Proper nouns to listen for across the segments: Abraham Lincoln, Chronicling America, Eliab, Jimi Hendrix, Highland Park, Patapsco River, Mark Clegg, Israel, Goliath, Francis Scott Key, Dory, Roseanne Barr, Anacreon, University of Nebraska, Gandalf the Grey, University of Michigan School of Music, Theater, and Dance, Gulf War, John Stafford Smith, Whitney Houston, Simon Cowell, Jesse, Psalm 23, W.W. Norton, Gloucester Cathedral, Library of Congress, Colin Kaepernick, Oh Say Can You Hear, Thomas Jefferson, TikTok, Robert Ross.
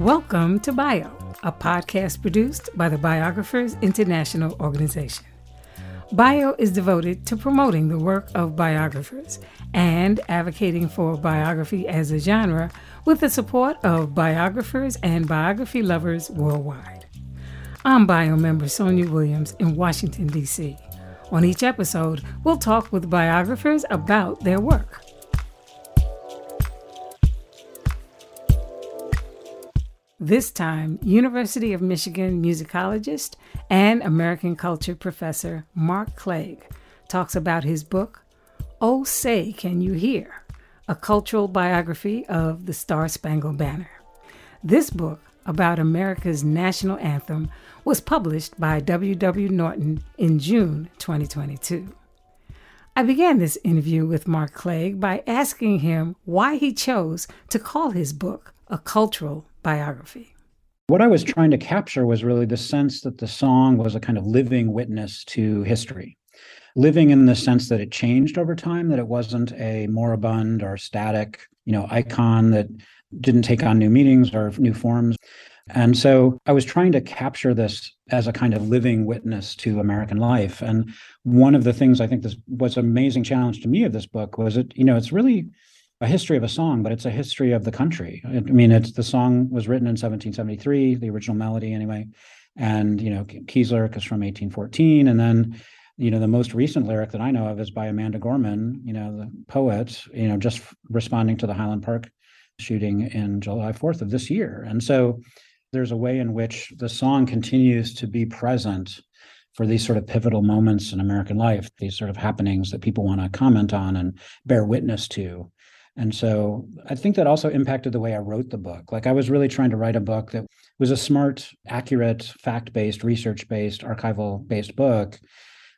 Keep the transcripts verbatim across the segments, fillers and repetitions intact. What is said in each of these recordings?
Welcome to Bio, a podcast produced by the Biographers International Organization. Bio is devoted to promoting the work of biographers and advocating for biography as a genre with the support of biographers and biography lovers worldwide. I'm Bio member Sonia Williams in Washington, D C. On each episode, we'll talk with biographers about their work. This time, University of Michigan musicologist and American culture professor Mark Clegg talks about his book, Oh Say Can You Hear? A Cultural Biography of the Star-Spangled Banner. This book, about America's national anthem, was published by W W. Norton in June twenty twenty-two. I began this interview with Mark Clegg by asking him why he chose to call his book a cultural biography. What I was trying to capture was really the sense that the song was a kind of living witness to history, living in the sense that it changed over time, that it wasn't a moribund or static, you know, icon that didn't take on new meanings or new forms. And so I was trying to capture this as a kind of living witness to American life. And one of the things I think this was an amazing challenge to me of this book was it, you know, it's really a history of a song, but it's a history of the country. I mean, it's the song was written in seventeen seventy-three, the original melody anyway. And, you know, Key's lyric is from eighteen fourteen. And then, you know, the most recent lyric that I know of is by Amanda Gorman, you know, the poet, you know, just responding to the Highland Park shooting in July fourth of this year. And so there's a way in which the song continues to be present for these sort of pivotal moments in American life, these sort of happenings that people want to comment on and bear witness to. And so I think that also impacted the way I wrote the book. Like I was really trying to write a book that was a smart, accurate, fact-based, research-based, archival-based book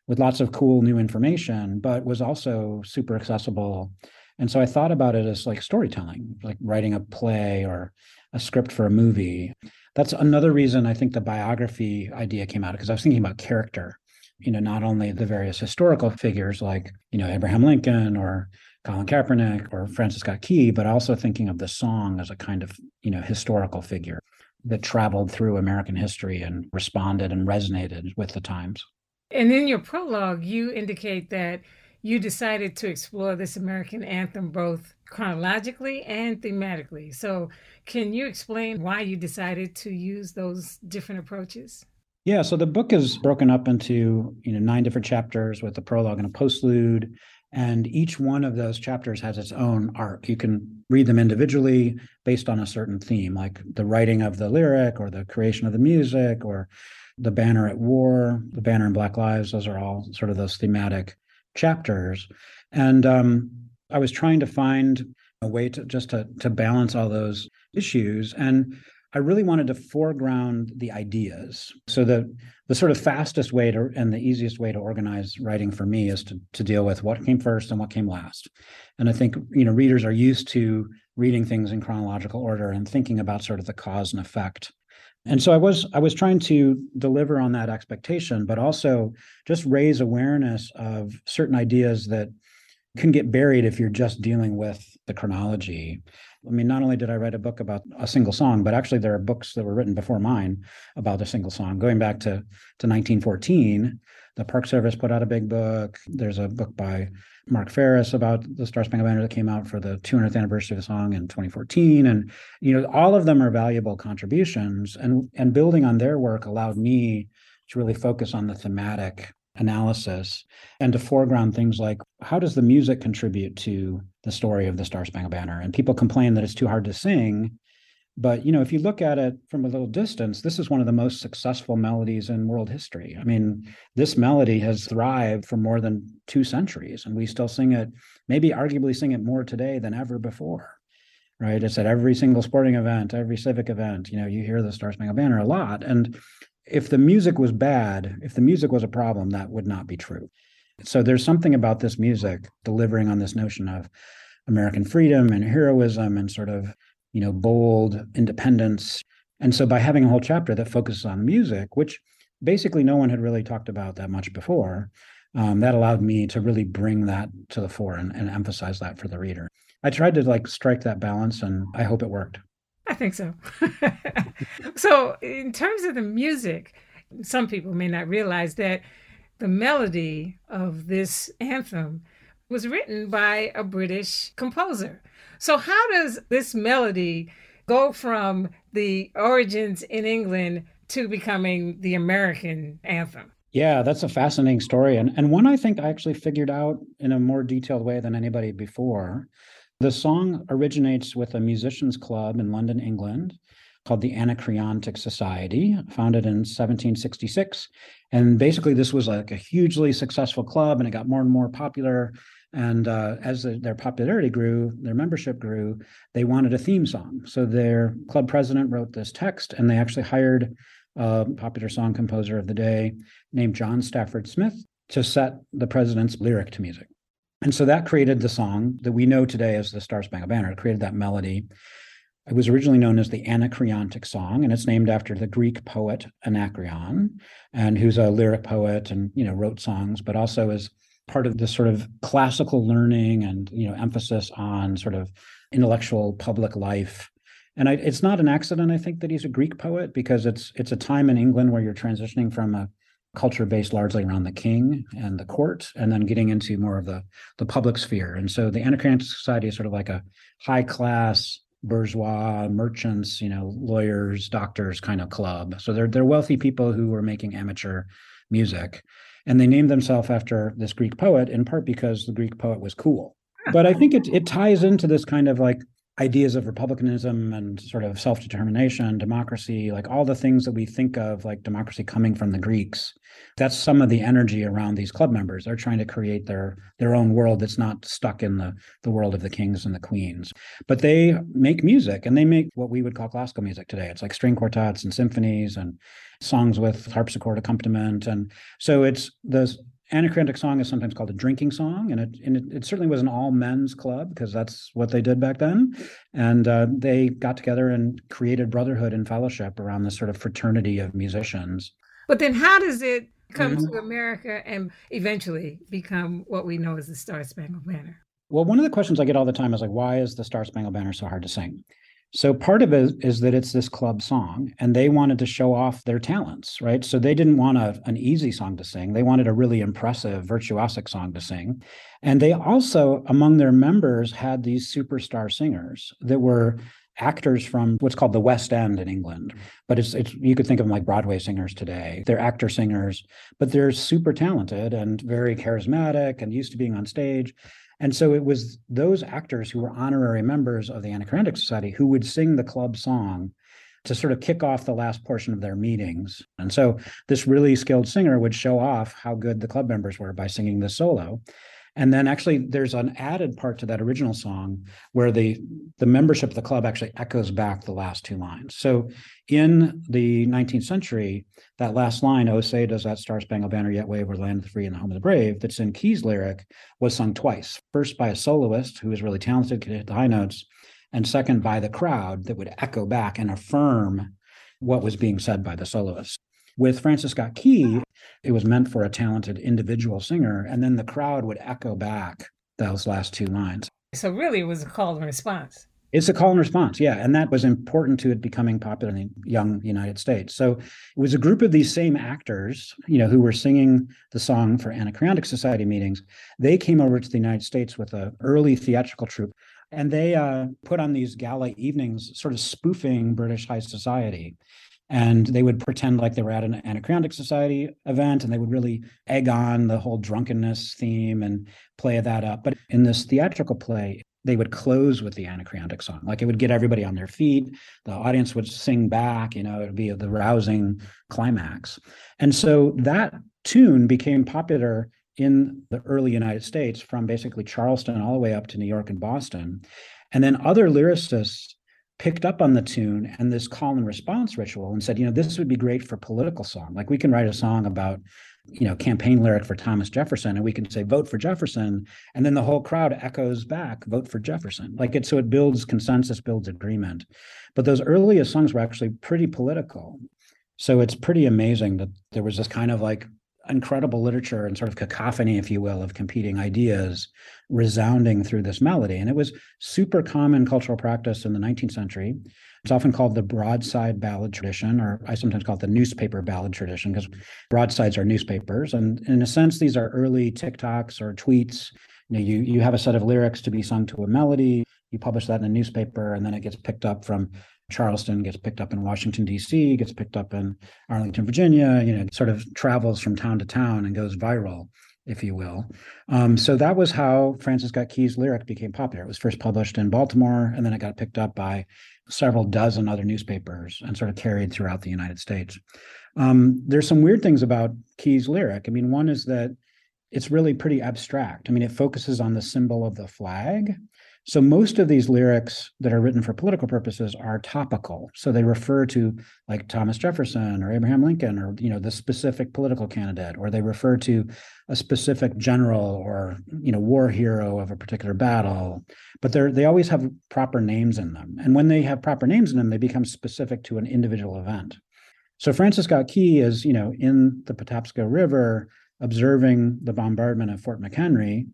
with lots of cool new information, but was also super accessible. And so I thought about it as like storytelling, like writing a play or a script for a movie. That's another reason I think the biography idea came out, because I was thinking about character, you know, not only the various historical figures like, you know, Abraham Lincoln or Colin Kaepernick or Francis Scott Key, but also thinking of the song as a kind of, you know, historical figure that traveled through American history and responded and resonated with the times. And in your prologue, you indicate that you decided to explore this American anthem both chronologically and thematically. So can you explain why you decided to use those different approaches? Yeah, so the book is broken up into, you know, nine different chapters with a prologue and a postlude. And each one of those chapters has its own arc. You can read them individually based on a certain theme, like the writing of the lyric or the creation of the music or the banner at war, the banner in Black Lives. Those are all sort of those thematic chapters. And um, I was trying to find a way to just to, to balance all those issues. And I really wanted to foreground the ideas. So the, the sort of fastest way to and the easiest way to organize writing for me is to, to deal with what came first and what came last. And I think, you know, readers are used to reading things in chronological order and thinking about sort of the cause and effect. And so I was I was trying to deliver on that expectation, but also just raise awareness of certain ideas that can get buried if you're just dealing with the chronology. I mean, not only did I write a book about a single song, but actually there are books that were written before mine about a single song. Going back to, to nineteen fourteen, the Park Service put out a big book. There's a book by Mark Ferris about the Star-Spangled Banner that came out for the two hundredth anniversary of the song in twenty fourteen. And, you know, all of them are valuable contributions. And, and building on their work allowed me to really focus on the thematic analysis and to foreground things like, how does the music contribute to the story of the Star-Spangled Banner? And people complain that it's too hard to sing. But, you know, if you look at it from a little distance, this is one of the most successful melodies in world history. I mean, this melody has thrived for more than two centuries, and we still sing it, maybe arguably sing it more today than ever before, right? It's at every single sporting event, every civic event, you know, you hear the Star-Spangled Banner a lot. And if the music was bad, if the music was a problem, that would not be true. So there's something about this music delivering on this notion of American freedom and heroism and sort of, you know, bold independence. And so by having a whole chapter that focuses on music, which basically no one had really talked about that much before, um, that allowed me to really bring that to the fore and, and emphasize that for the reader. I tried to like strike that balance, and I hope it worked. I think so. So in terms of the music, some people may not realize that the melody of this anthem was written by a British composer. So how does this melody go from the origins in England to becoming the American anthem? Yeah, that's a fascinating story. And, and one I think I actually figured out in a more detailed way than anybody before. The song originates with a musicians club in London, England, called the Anacreontic Society, founded in seventeen sixty-six. And basically, this was like a hugely successful club, and it got more and more popular. And uh, as the, their popularity grew, their membership grew, they wanted a theme song. So their club president wrote this text, and they actually hired a popular song composer of the day named John Stafford Smith to set the president's lyric to music. And so that created the song that we know today as the Star-Spangled Banner. It created that melody. It was originally known as the Anacreontic Song, and it's named after the Greek poet Anacreon, and who's a lyric poet and, you know, wrote songs, but also is part of this sort of classical learning and, you know, emphasis on sort of intellectual public life. And I, it's not an accident, I think, that he's a Greek poet, because it's it's a time in England where you're transitioning from a culture based largely around the king and the court, and then getting into more of the, the public sphere. And so the Anacreontic Society is sort of like a high class bourgeois merchants, you know, lawyers, doctors kind of club. So they're they're wealthy people who were making amateur music. And they named themselves after this Greek poet, in part because the Greek poet was cool. But I think it it ties into this kind of like ideas of republicanism and sort of self-determination, democracy, like all the things that we think of, like democracy coming from the Greeks. That's some of the energy around these club members. They're trying to create their their own world that's not stuck in the, the world of the kings and the queens. But they make music, and they make what we would call classical music today. It's like string quartets and symphonies and songs with harpsichord accompaniment. And so it's those. Anacreontic Song is sometimes called a drinking song, and it and it, it certainly was an all-men's club, because that's what they did back then. And uh, they got together and created brotherhood and fellowship around this sort of fraternity of musicians. But then how does it come mm-hmm. to America and eventually become what we know as the Star-Spangled Banner? Well, one of the questions I get all the time is like, why is the Star-Spangled Banner so hard to sing? So part of it is that it's this club song, and they wanted to show off their talents, right? So they didn't want a, an easy song to sing. They wanted a really impressive, virtuosic song to sing. And they also, among their members, had these superstar singers that were actors from what's called the West End in England. But it's, it's you could think of them like Broadway singers today. They're actor singers, but they're super talented and very charismatic and used to being on stage. And so it was those actors who were honorary members of the Anacreontic Society who would sing the club song to sort of kick off the last portion of their meetings. And so this really skilled singer would show off how good the club members were by singing this solo. And then actually there's an added part to that original song where the, the membership of the club actually echoes back the last two lines. So in the nineteenth century, that last line, "Oh say does that star-spangled banner yet wave over the land of the free and the home of the brave," that's in Key's lyric, was sung twice. First by a soloist who was really talented, could hit the high notes, and second by the crowd that would echo back and affirm what was being said by the soloist. With Francis Scott Key, it was meant for a talented individual singer, and then the crowd would echo back those last two lines. So really, it was a call and response. It's a call and response, yeah, and that was important to it becoming popular in the young United States. So it was a group of these same actors, you know, who were singing the song for Anacreontic Society meetings. They came over to the United States with an early theatrical troupe, and they uh, put on these gala evenings sort of spoofing British high society. And they would pretend like they were at an Anacreontic Society event, and they would really egg on the whole drunkenness theme and play that up. But in this theatrical play, they would close with the Anacreontic Song. Like, it would get everybody on their feet. The audience would sing back, you know, it would be the rousing climax. And so that tune became popular in the early United States, from basically Charleston all the way up to New York and Boston. And then other lyricists picked up on the tune and this call and response ritual and said, you know, this would be great for political song. Like, we can write a song about, you know, campaign lyric for Thomas Jefferson, and we can say, vote for Jefferson. And then the whole crowd echoes back, vote for Jefferson. Like, it, so it builds consensus, builds agreement. But those earliest songs were actually pretty political. So it's pretty amazing that there was this kind of like incredible literature and sort of cacophony, if you will, of competing ideas resounding through this melody. And it was super common cultural practice in the nineteenth century. It's often called the broadside ballad tradition, or I sometimes call it the newspaper ballad tradition, because broadsides are newspapers. And in a sense, these are early TikToks or tweets. You know, you, you have a set of lyrics to be sung to a melody, you publish that in a newspaper, and then it gets picked up from Charleston, gets picked up in Washington, D C, gets picked up in Arlington, Virginia, you know, sort of travels from town to town and goes viral, if you will. Um, so that was how Francis Scott Key's lyric became popular. It was first published in Baltimore, and then it got picked up by several dozen other newspapers and sort of carried throughout the United States. Um, there's some weird things about Key's lyric. I mean, one is that it's really pretty abstract. I mean, it focuses on the symbol of the flag. So most of these lyrics that are written for political purposes are topical. So they refer to like Thomas Jefferson or Abraham Lincoln or, you know, the specific political candidate, or they refer to a specific general or, you know, war hero of a particular battle. But they're, they always have proper names in them. And when they have proper names in them, they become specific to an individual event. So Francis Scott Key is, you know, in the Patapsco River observing the bombardment of Fort McHenry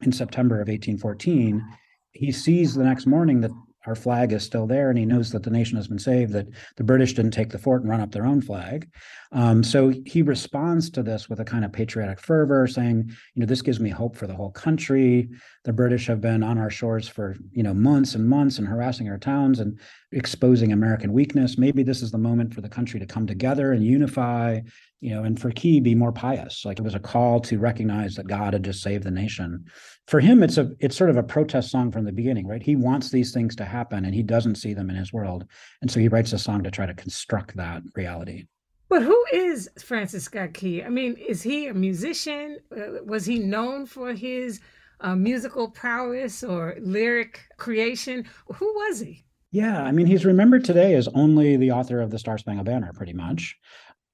in September of eighteen fourteen. He sees the next morning that our flag is still there, and he knows that the nation has been saved, that the British didn't take the fort and run up their own flag. Um, so he responds to this with a kind of patriotic fervor, saying, you know, this gives me hope for the whole country. The British have been on our shores for, you know, months and months and harassing our towns and exposing American weakness. Maybe this is the moment for the country to come together and unify, you know, and for Key, be more pious. Like, it was a call to recognize that God had just saved the nation. For him, it's a it's sort of a protest song from the beginning, right? He wants these things to happen, and he doesn't see them in his world. And so he writes a song to try to construct that reality. But who is Francis Scott Key? I mean, is he a musician? Uh, was he known for his uh, musical prowess or lyric creation? Who was he? Yeah, I mean, he's remembered today as only the author of the Star-Spangled Banner, pretty much.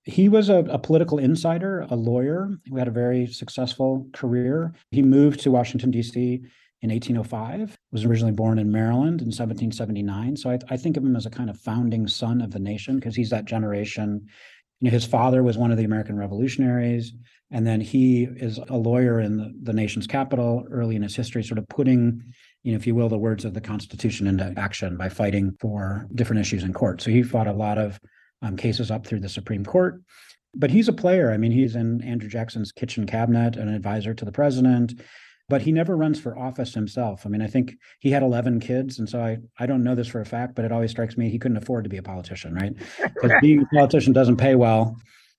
He was a, a political insider, a lawyer who had a very successful career. He moved to Washington, D C in eighteen oh five, was originally born in Maryland in seventeen seventy-nine. So I, I think of him as a kind of founding son of the nation, because he's that generation. You know, his father was one of the American revolutionaries, and then he is a lawyer in the, the nation's capital early in his history, sort of putting, you know, if you will, the words of the Constitution into action by fighting for different issues in court. So he fought a lot of Um, cases up through the Supreme Court. But he's a player. I mean, he's in Andrew Jackson's kitchen cabinet, an advisor to the president, but he never runs for office himself. I mean, I think he had eleven kids. And so I, I don't know this for a fact, but it always strikes me he couldn't afford to be a politician, right? Because being a politician doesn't pay well.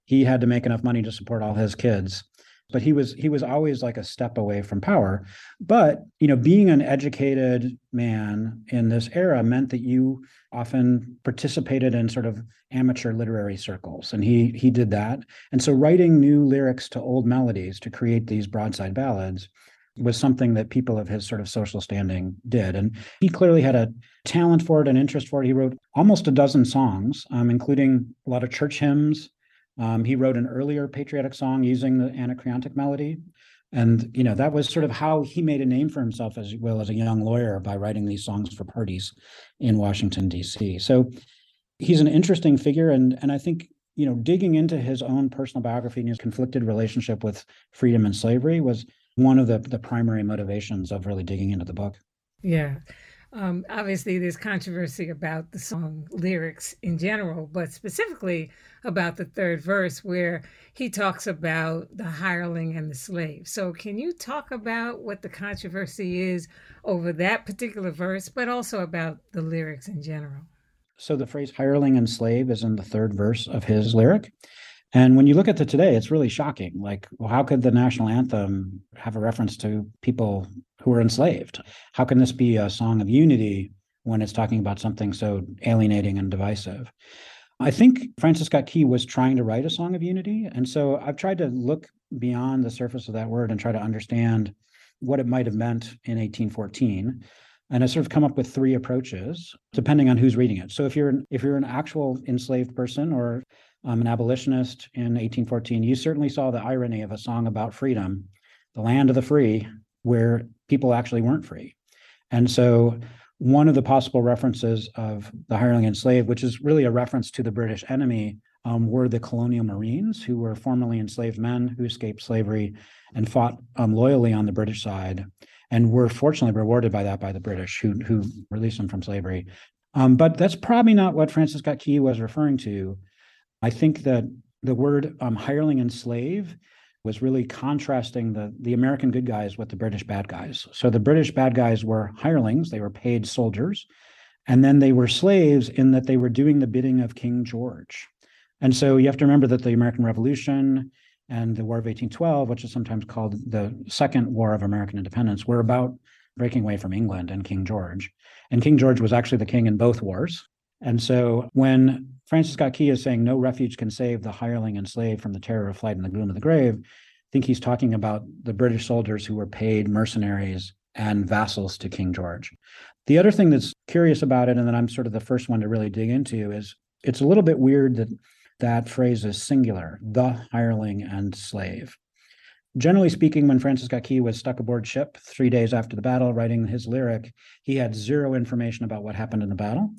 He had to make enough money to support all his kids. But he was he was always like a step away from power. But, you know, being an educated man in this era meant that you often participated in sort of amateur literary circles. And he he did that. And so writing new lyrics to old melodies to create these broadside ballads was something that people of his sort of social standing did. And he clearly had a talent for it, an interest for it. He wrote almost a dozen songs, um, including a lot of church hymns. Um, he wrote an earlier patriotic song using the Anacreontic melody. And, you know, that was sort of how he made a name for himself, as well as a young lawyer, by writing these songs for parties in Washington, D C. So he's an interesting figure. And, and I think, you know, digging into his own personal biography and his conflicted relationship with freedom and slavery was one of the, the primary motivations of really digging into the book. Yeah. Um, obviously, there's controversy about the song lyrics in general, but specifically about the third verse where he talks about the hireling and the slave. So can you talk about what the controversy is over that particular verse, but also about the lyrics in general? So the phrase hireling and slave is in the third verse of his lyric. And when you look at it today, it's really shocking. Like, well, how could the national anthem have a reference to people who were enslaved? How can this be a song of unity when it's talking about something so alienating and divisive? I think Francis Scott Key was trying to write a song of unity. And so I've tried to look beyond the surface of that word and try to understand what it might have meant in eighteen fourteen. And I sort of come up with three approaches, depending on who's reading it. So if you're an, if you're an actual enslaved person or um, an abolitionist in eighteen fourteen, you certainly saw the irony of a song about freedom, the land of the free, where people actually weren't free. And so one of the possible references of the hireling and slave, which is really a reference to the British enemy um, were the colonial Marines, who were formerly enslaved men who escaped slavery and fought um, loyally on the British side, and were fortunately rewarded by that by the British, who, who released them from slavery. Um, but that's probably not what Francis Scott Key was referring to. I think that the word um, hireling and slave was really contrasting the, the American good guys with the British bad guys. So the British bad guys were hirelings, they were paid soldiers, and then they were slaves in that they were doing the bidding of King George. And so you have to remember that the American Revolution and the War of eighteen twelve, which is sometimes called the Second War of American Independence, were about breaking away from England and King George. And King George was actually the king in both wars. And so when Francis Scott Key is saying no refuge can save the hireling and slave from the terror of flight and the gloom of the grave, I think he's talking about the British soldiers who were paid mercenaries and vassals to King George. The other thing that's curious about it, and that I'm sort of the first one to really dig into, is it's a little bit weird that that phrase is singular, the hireling and slave. Generally speaking, when Francis Scott Key was stuck aboard ship three days after the battle writing his lyric, he had zero information about what happened in the battle.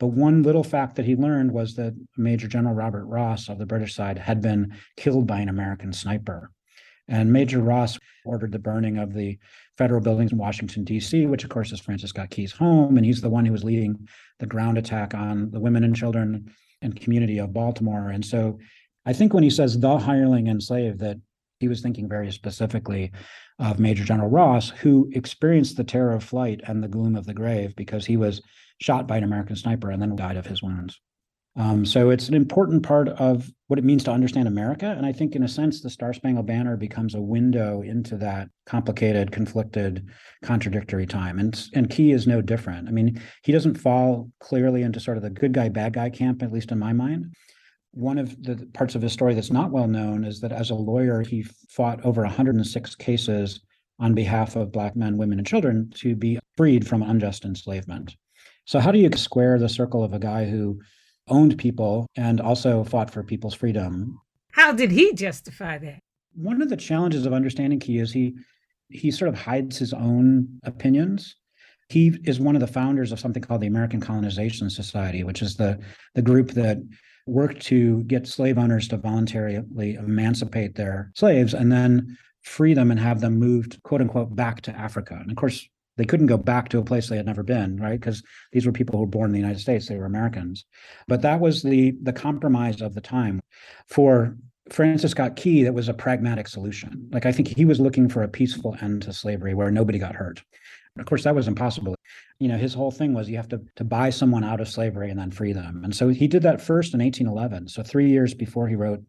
But one little fact that he learned was that Major General Robert Ross of the British side had been killed by an American sniper. And Major Ross ordered the burning of the federal buildings in Washington, D C, which of course is Francis Scott Key's home. And he's the one who was leading the ground attack on the women and children and community of Baltimore. And so I think when he says the hireling and slave, that he was thinking very specifically of Major General Ross, who experienced the terror of flight and the gloom of the grave because he was shot by an American sniper and then died of his wounds. Um, so it's an important part of what it means to understand America. And I think in a sense, the Star-Spangled Banner becomes a window into that complicated, conflicted, contradictory time. And, and Key is no different. I mean, he doesn't fall clearly into sort of the good guy, bad guy camp, at least in my mind. One of the parts of his story that's not well known is that as a lawyer, he fought over one hundred six cases on behalf of Black men, women, and children to be freed from unjust enslavement. So how do you square the circle of a guy who owned people and also fought for people's freedom? How did he justify that? One of the challenges of understanding Key is he he sort of hides his own opinions. He is one of the founders of something called the American Colonization Society, which is the, the group that worked to get slave owners to voluntarily emancipate their slaves and then free them and have them moved, quote unquote, back to Africa. And of course, they couldn't go back to a place they had never been, right? Because these were people who were born in the United States, they were Americans. But that was the, the compromise of the time. For Francis Scott Key, that was a pragmatic solution. Like, I think he was looking for a peaceful end to slavery where nobody got hurt. Of course, that was impossible. You know, his whole thing was you have to, to buy someone out of slavery and then free them. And so he did that first in eighteen eleven. So three years before he wrote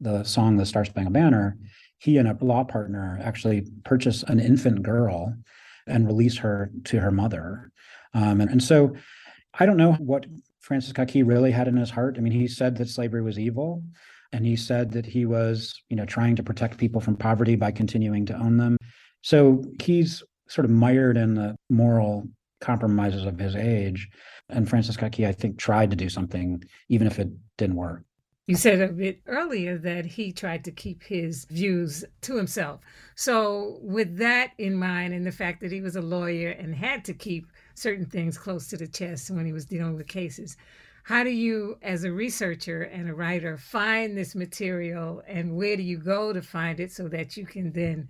the song, The Star-Spangled Banner, he and a law partner actually purchased an infant girl and released her to her mother. Um, and, and so I don't know what Francis Scott Key really had in his heart. I mean, he said that slavery was evil. And he said that he was, you know, trying to protect people from poverty by continuing to own them. So Key's sort of mired in the moral compromises of his age. And Francis Scott Key, I think, tried to do something, even if it didn't work. You said a bit earlier that he tried to keep his views to himself. So with that in mind, and the fact that he was a lawyer and had to keep certain things close to the chest when he was dealing with cases, how do you, as a researcher and a writer, find this material, and where do you go to find it so that you can then,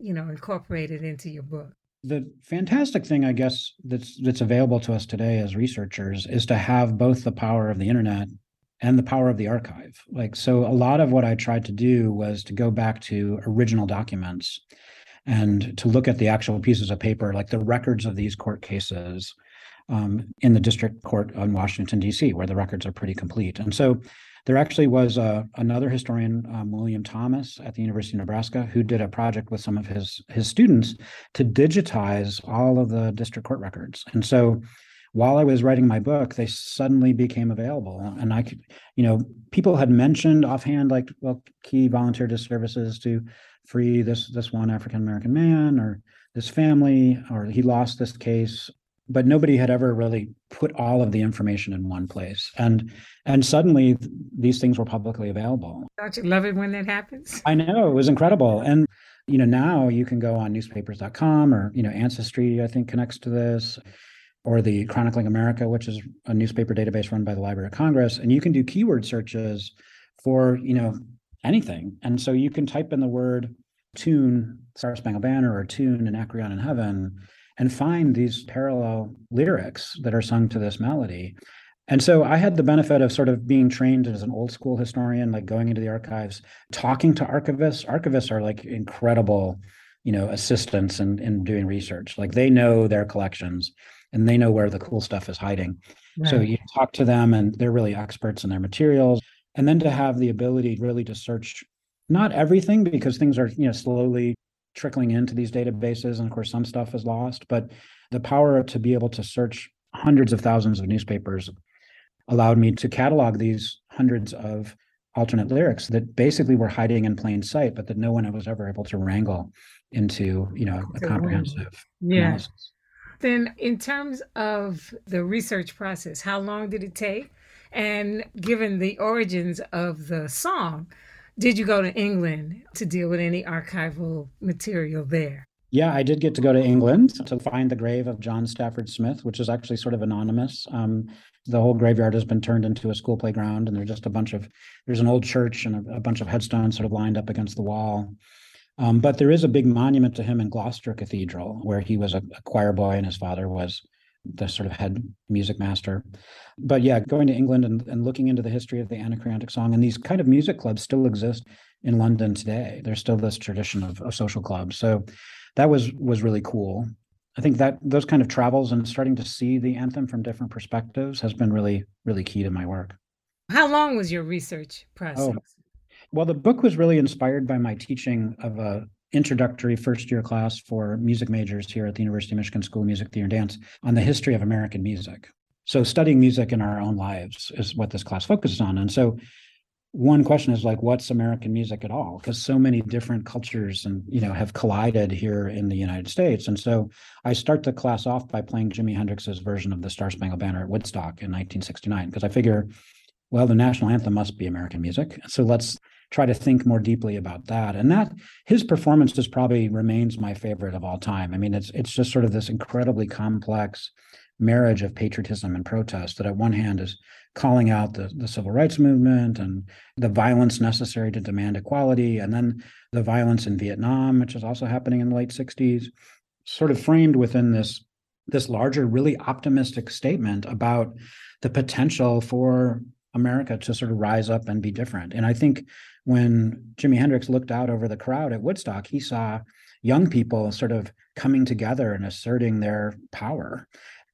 you know, incorporate it into your book? The fantastic thing, I guess, that's that's available to us today as researchers is to have both the power of the internet and the power of the archive. Like, so a lot of what I tried to do was to go back to original documents and to look at the actual pieces of paper, like the records of these court cases um, in the district court in Washington, D C, where the records are pretty complete. And so there actually was a, another historian, um, William Thomas, at the University of Nebraska, who did a project with some of his, his students to digitize all of the district court records. And so while I was writing my book, they suddenly became available. And I could, you know, people had mentioned offhand, like, well, Key volunteered his services to free this, this one African-American man or this family, or he lost this case. But nobody had ever really put all of the information in one place. And and suddenly th- these things were publicly available. Don't you love it when that happens? I know, it was incredible. And, you know, now you can go on newspapers dot com or, you know, Ancestry, I think, connects to this, or the Chronicling America, which is a newspaper database run by the Library of Congress. And you can do keyword searches for, you know, anything. And so you can type in the word tune Star-Spangled Banner or tune Anacreon in Heaven and find these parallel lyrics that are sung to this melody. And so I had the benefit of sort of being trained as an old school historian, like going into the archives, talking to archivists. Archivists are like incredible, you know, assistants in, in doing research. Like they know their collections and they know where the cool stuff is hiding. Right. So you talk to them and they're really experts in their materials. And then to have the ability really to search, not everything, because things are, you know, slowly trickling into these databases. And of course, some stuff is lost, but the power to be able to search hundreds of thousands of newspapers allowed me to catalog these hundreds of alternate lyrics that basically were hiding in plain sight, but that no one was ever able to wrangle into, you know, a comprehensive yeah. analysis. Then in terms of the research process, how long did it take? And given the origins of the song, did you go to England to deal with any archival material there? Yeah, I did get to go to England to find the grave of John Stafford Smith, which is actually sort of anonymous. Um, the whole graveyard has been turned into a school playground, and there's just a bunch of, there's an old church and a, a bunch of headstones sort of lined up against the wall. Um, but there is a big monument to him in Gloucester Cathedral, where he was a, a choir boy and his father was the sort of head music master. But yeah, going to England and, and looking into the history of the Anacreontic song, and these kind of music clubs still exist in London today. There's still this tradition of, of social clubs. So that was was really cool. I think that those kind of travels and starting to see the anthem from different perspectives has been really, really key to my work. How long was your research process? Oh, well, the book was really inspired by my teaching of a introductory first year class for music majors here at the University of Michigan School of Music, Theater, and Dance on the history of American music. So studying music in our own lives is what this class focuses on. And so one question is like, what's American music at all? Because so many different cultures and, you know, have collided here in the United States. And so I start the class off by playing Jimi Hendrix's version of the Star-Spangled Banner at Woodstock in nineteen sixty-nine, because I figure, well, the national anthem must be American music. So let's try to think more deeply about that. And that his performance just probably remains my favorite of all time. I mean, it's it's just sort of this incredibly complex marriage of patriotism and protest that at one hand is calling out the, the civil rights movement and the violence necessary to demand equality, and then the violence in Vietnam, which is also happening in the late sixties, sort of framed within this, this larger, really optimistic statement about the potential for America to sort of rise up and be different. And I think when Jimi Hendrix looked out over the crowd at Woodstock, he saw young people sort of coming together and asserting their power.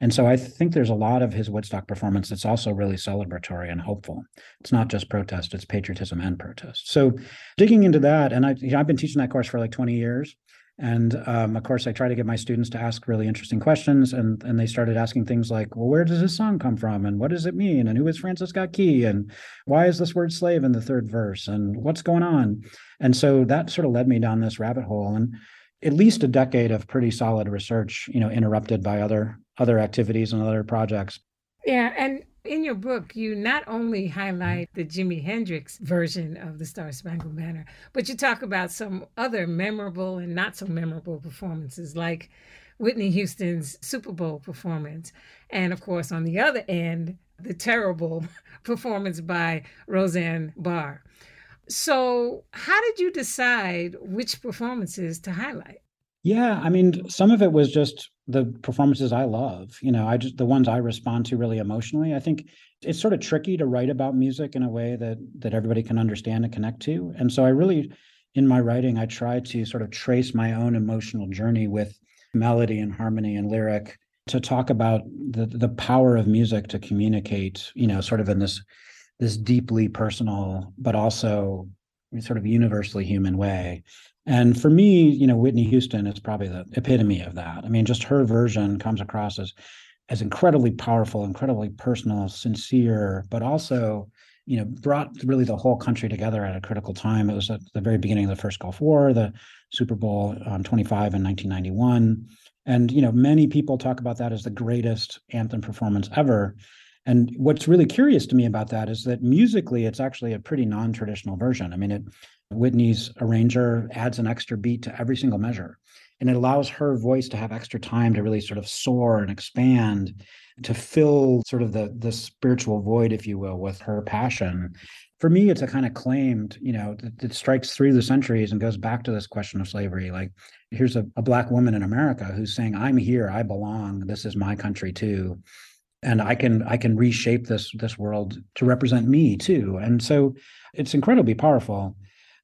And so I think there's a lot of his Woodstock performance that's also really celebratory and hopeful. It's not just protest, it's patriotism and protest. So digging into that, and I, you know, I've been teaching that course for like twenty years. And um, of course, I try to get my students to ask really interesting questions. And, and they started asking things like, well, where does this song come from? And what does it mean? And who is Francis Scott Key? And why is this word slave in the third verse? And what's going on? And so that sort of led me down this rabbit hole. And at least a decade of pretty solid research, you know, interrupted by other other activities and other projects. Yeah. And in your book, you not only highlight the Jimi Hendrix version of the Star-Spangled Banner, but you talk about some other memorable and not so memorable performances, like Whitney Houston's Super Bowl performance. And of course, on the other end, the terrible performance by Roseanne Barr. So how did you decide which performances to highlight? Yeah, I mean, some of it was just the performances I love, you know, I just the ones I respond to really emotionally. I think it's sort of tricky to write about music in a way that that everybody can understand and connect to. And so I really, in my writing, I try to sort of trace my own emotional journey with melody and harmony and lyric to talk about the the power of music to communicate, you know, sort of in this this deeply personal, but also sort of universally human way. And for me, you know, Whitney Houston is probably the epitome of that. I mean, just her version comes across as, as incredibly powerful, incredibly personal, sincere, but also, you know, brought really the whole country together at a critical time. It was at the very beginning of the first Gulf War, the Super Bowl um, twenty-five in nineteen ninety-one. And, you know, many people talk about that as the greatest anthem performance ever. And what's really curious to me about that is that musically, it's actually a pretty non-traditional version. I mean, it Whitney's arranger adds an extra beat to every single measure, and it allows her voice to have extra time to really sort of soar and expand, to fill sort of the, the spiritual void, if you will, with her passion. for me, it's a kind of claimed, you know, that, that strikes through the centuries and goes back to this question of slavery. Like, here's a, a Black woman in America who's saying, I'm here, I belong, this is my country too. And I can I can reshape this this world to represent me too. And so it's incredibly powerful.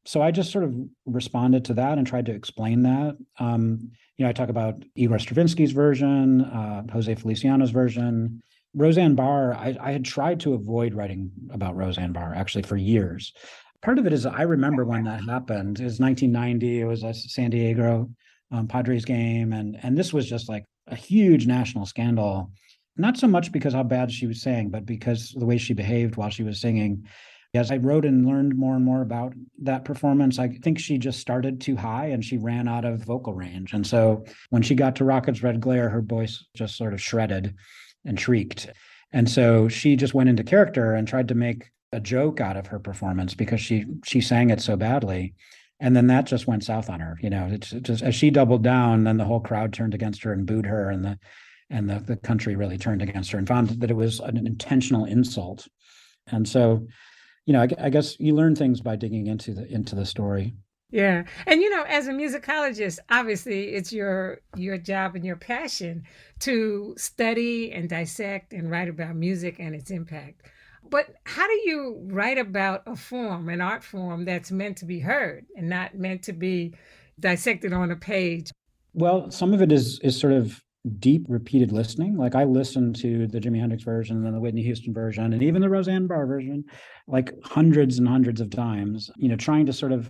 So I just sort of responded to that and tried to explain that. Um, you know, I talk about Igor Stravinsky's version, uh, Jose Feliciano's version. Roseanne Barr, I, I had tried to avoid writing about Roseanne Barr actually for years. Part of it is I remember when that happened. It was nineteen ninety. It was a San Diego um, Padres game. And, and this was just like a huge national scandal. Not so much because how bad she was sang, but because the way she behaved while she was singing. As I wrote and learned more and more about that performance, I think she just started too high and she ran out of vocal range. And so when she got to Rocket's Red Glare, her voice just sort of shredded and shrieked. And so she just went into character and tried to make a joke out of her performance because she she sang it so badly. And then that just went south on her. You know, it's just as she doubled down, then the whole crowd turned against her and booed her, and the and the, the country really turned against her and found that it was an intentional insult. And so, you know, I, I guess you learn things by digging into the into the story. Yeah. And, you know, as a musicologist, obviously it's your your job and your passion to study and dissect and write about music and its impact. But how do you write about a form, an art form that's meant to be heard and not meant to be dissected on a page? Well, some of it is is sort of deep repeated listening. Like I listened to the Jimi Hendrix version and the Whitney Houston version and even the Roseanne Barr version, like hundreds and hundreds of times, you know, trying to sort of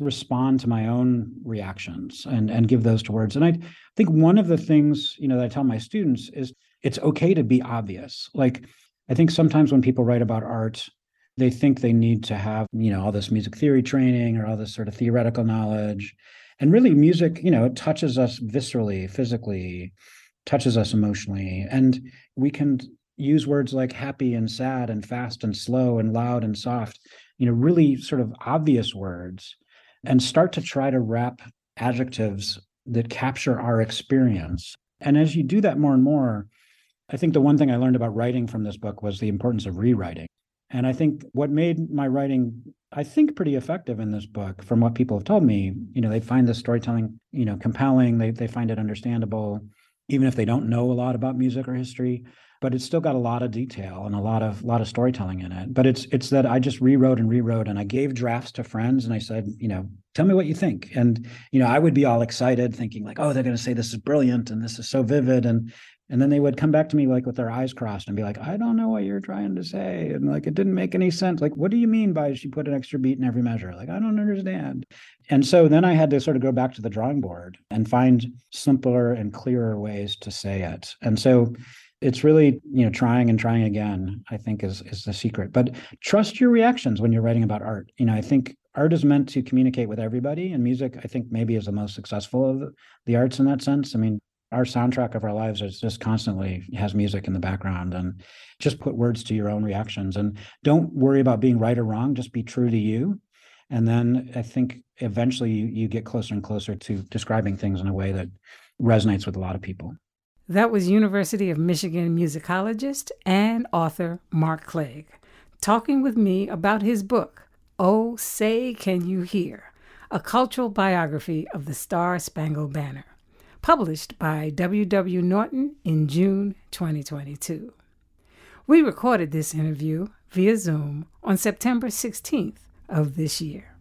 respond to my own reactions and, and give those to words. And I think one of the things, you know, that I tell my students is it's okay to be obvious. Like, I think sometimes when people write about art, they think they need to have, you know, all this music theory training or all this sort of theoretical knowledge. And really music, you know, touches us viscerally, physically, touches us emotionally. And we can use words like happy and sad and fast and slow and loud and soft, you know, really sort of obvious words, and start to try to wrap adjectives that capture our experience. And as you do that more and more, I think the one thing I learned about writing from this book was the importance of rewriting. And I think what made my writing, I think, pretty effective in this book, from what people have told me, you know, they find the storytelling, you know, compelling, they they find it understandable, even if they don't know a lot about music or history, but it's still got a lot of detail and a lot of lot of storytelling in it. But it's it's that I just rewrote and rewrote, and I gave drafts to friends and I said, you know, tell me what you think. And, you know, I would be all excited thinking like, oh, they're going to say this is brilliant and this is so vivid. And and then they would come back to me like with their eyes crossed and be like, I don't know what you're trying to say. And like, it didn't make any sense. Like, what do you mean by she put an extra beat in every measure? Like, I don't understand. And so then I had to sort of go back to the drawing board and find simpler and clearer ways to say it. And so it's really, you know, trying and trying again, I think, is is the secret. But trust your reactions when you're writing about art. You know, I think art is meant to communicate with everybody, and music, I think, maybe is the most successful of the arts in that sense. I mean, our soundtrack of our lives is just constantly has music in the background, and just put words to your own reactions and don't worry about being right or wrong. Just be true to you. And then I think eventually you, you get closer and closer to describing things in a way that resonates with a lot of people. That was University of Michigan musicologist and author Mark Clegg talking with me about his book, Oh, Say Can You Hear? A Cultural Biography of the Star-Spangled Banner, published by W W Norton in June twenty twenty-two. We recorded this interview via Zoom on September sixteenth of this year.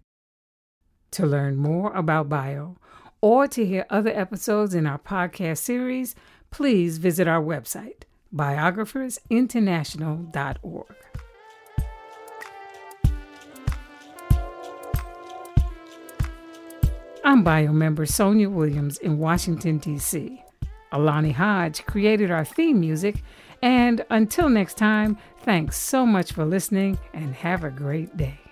To learn more about Bio or to hear other episodes in our podcast series, please visit our website, biographers international dot org. I'm Bio member Sonia Williams in Washington, D C Alani Hodge created our theme music. And until next time, thanks so much for listening and have a great day.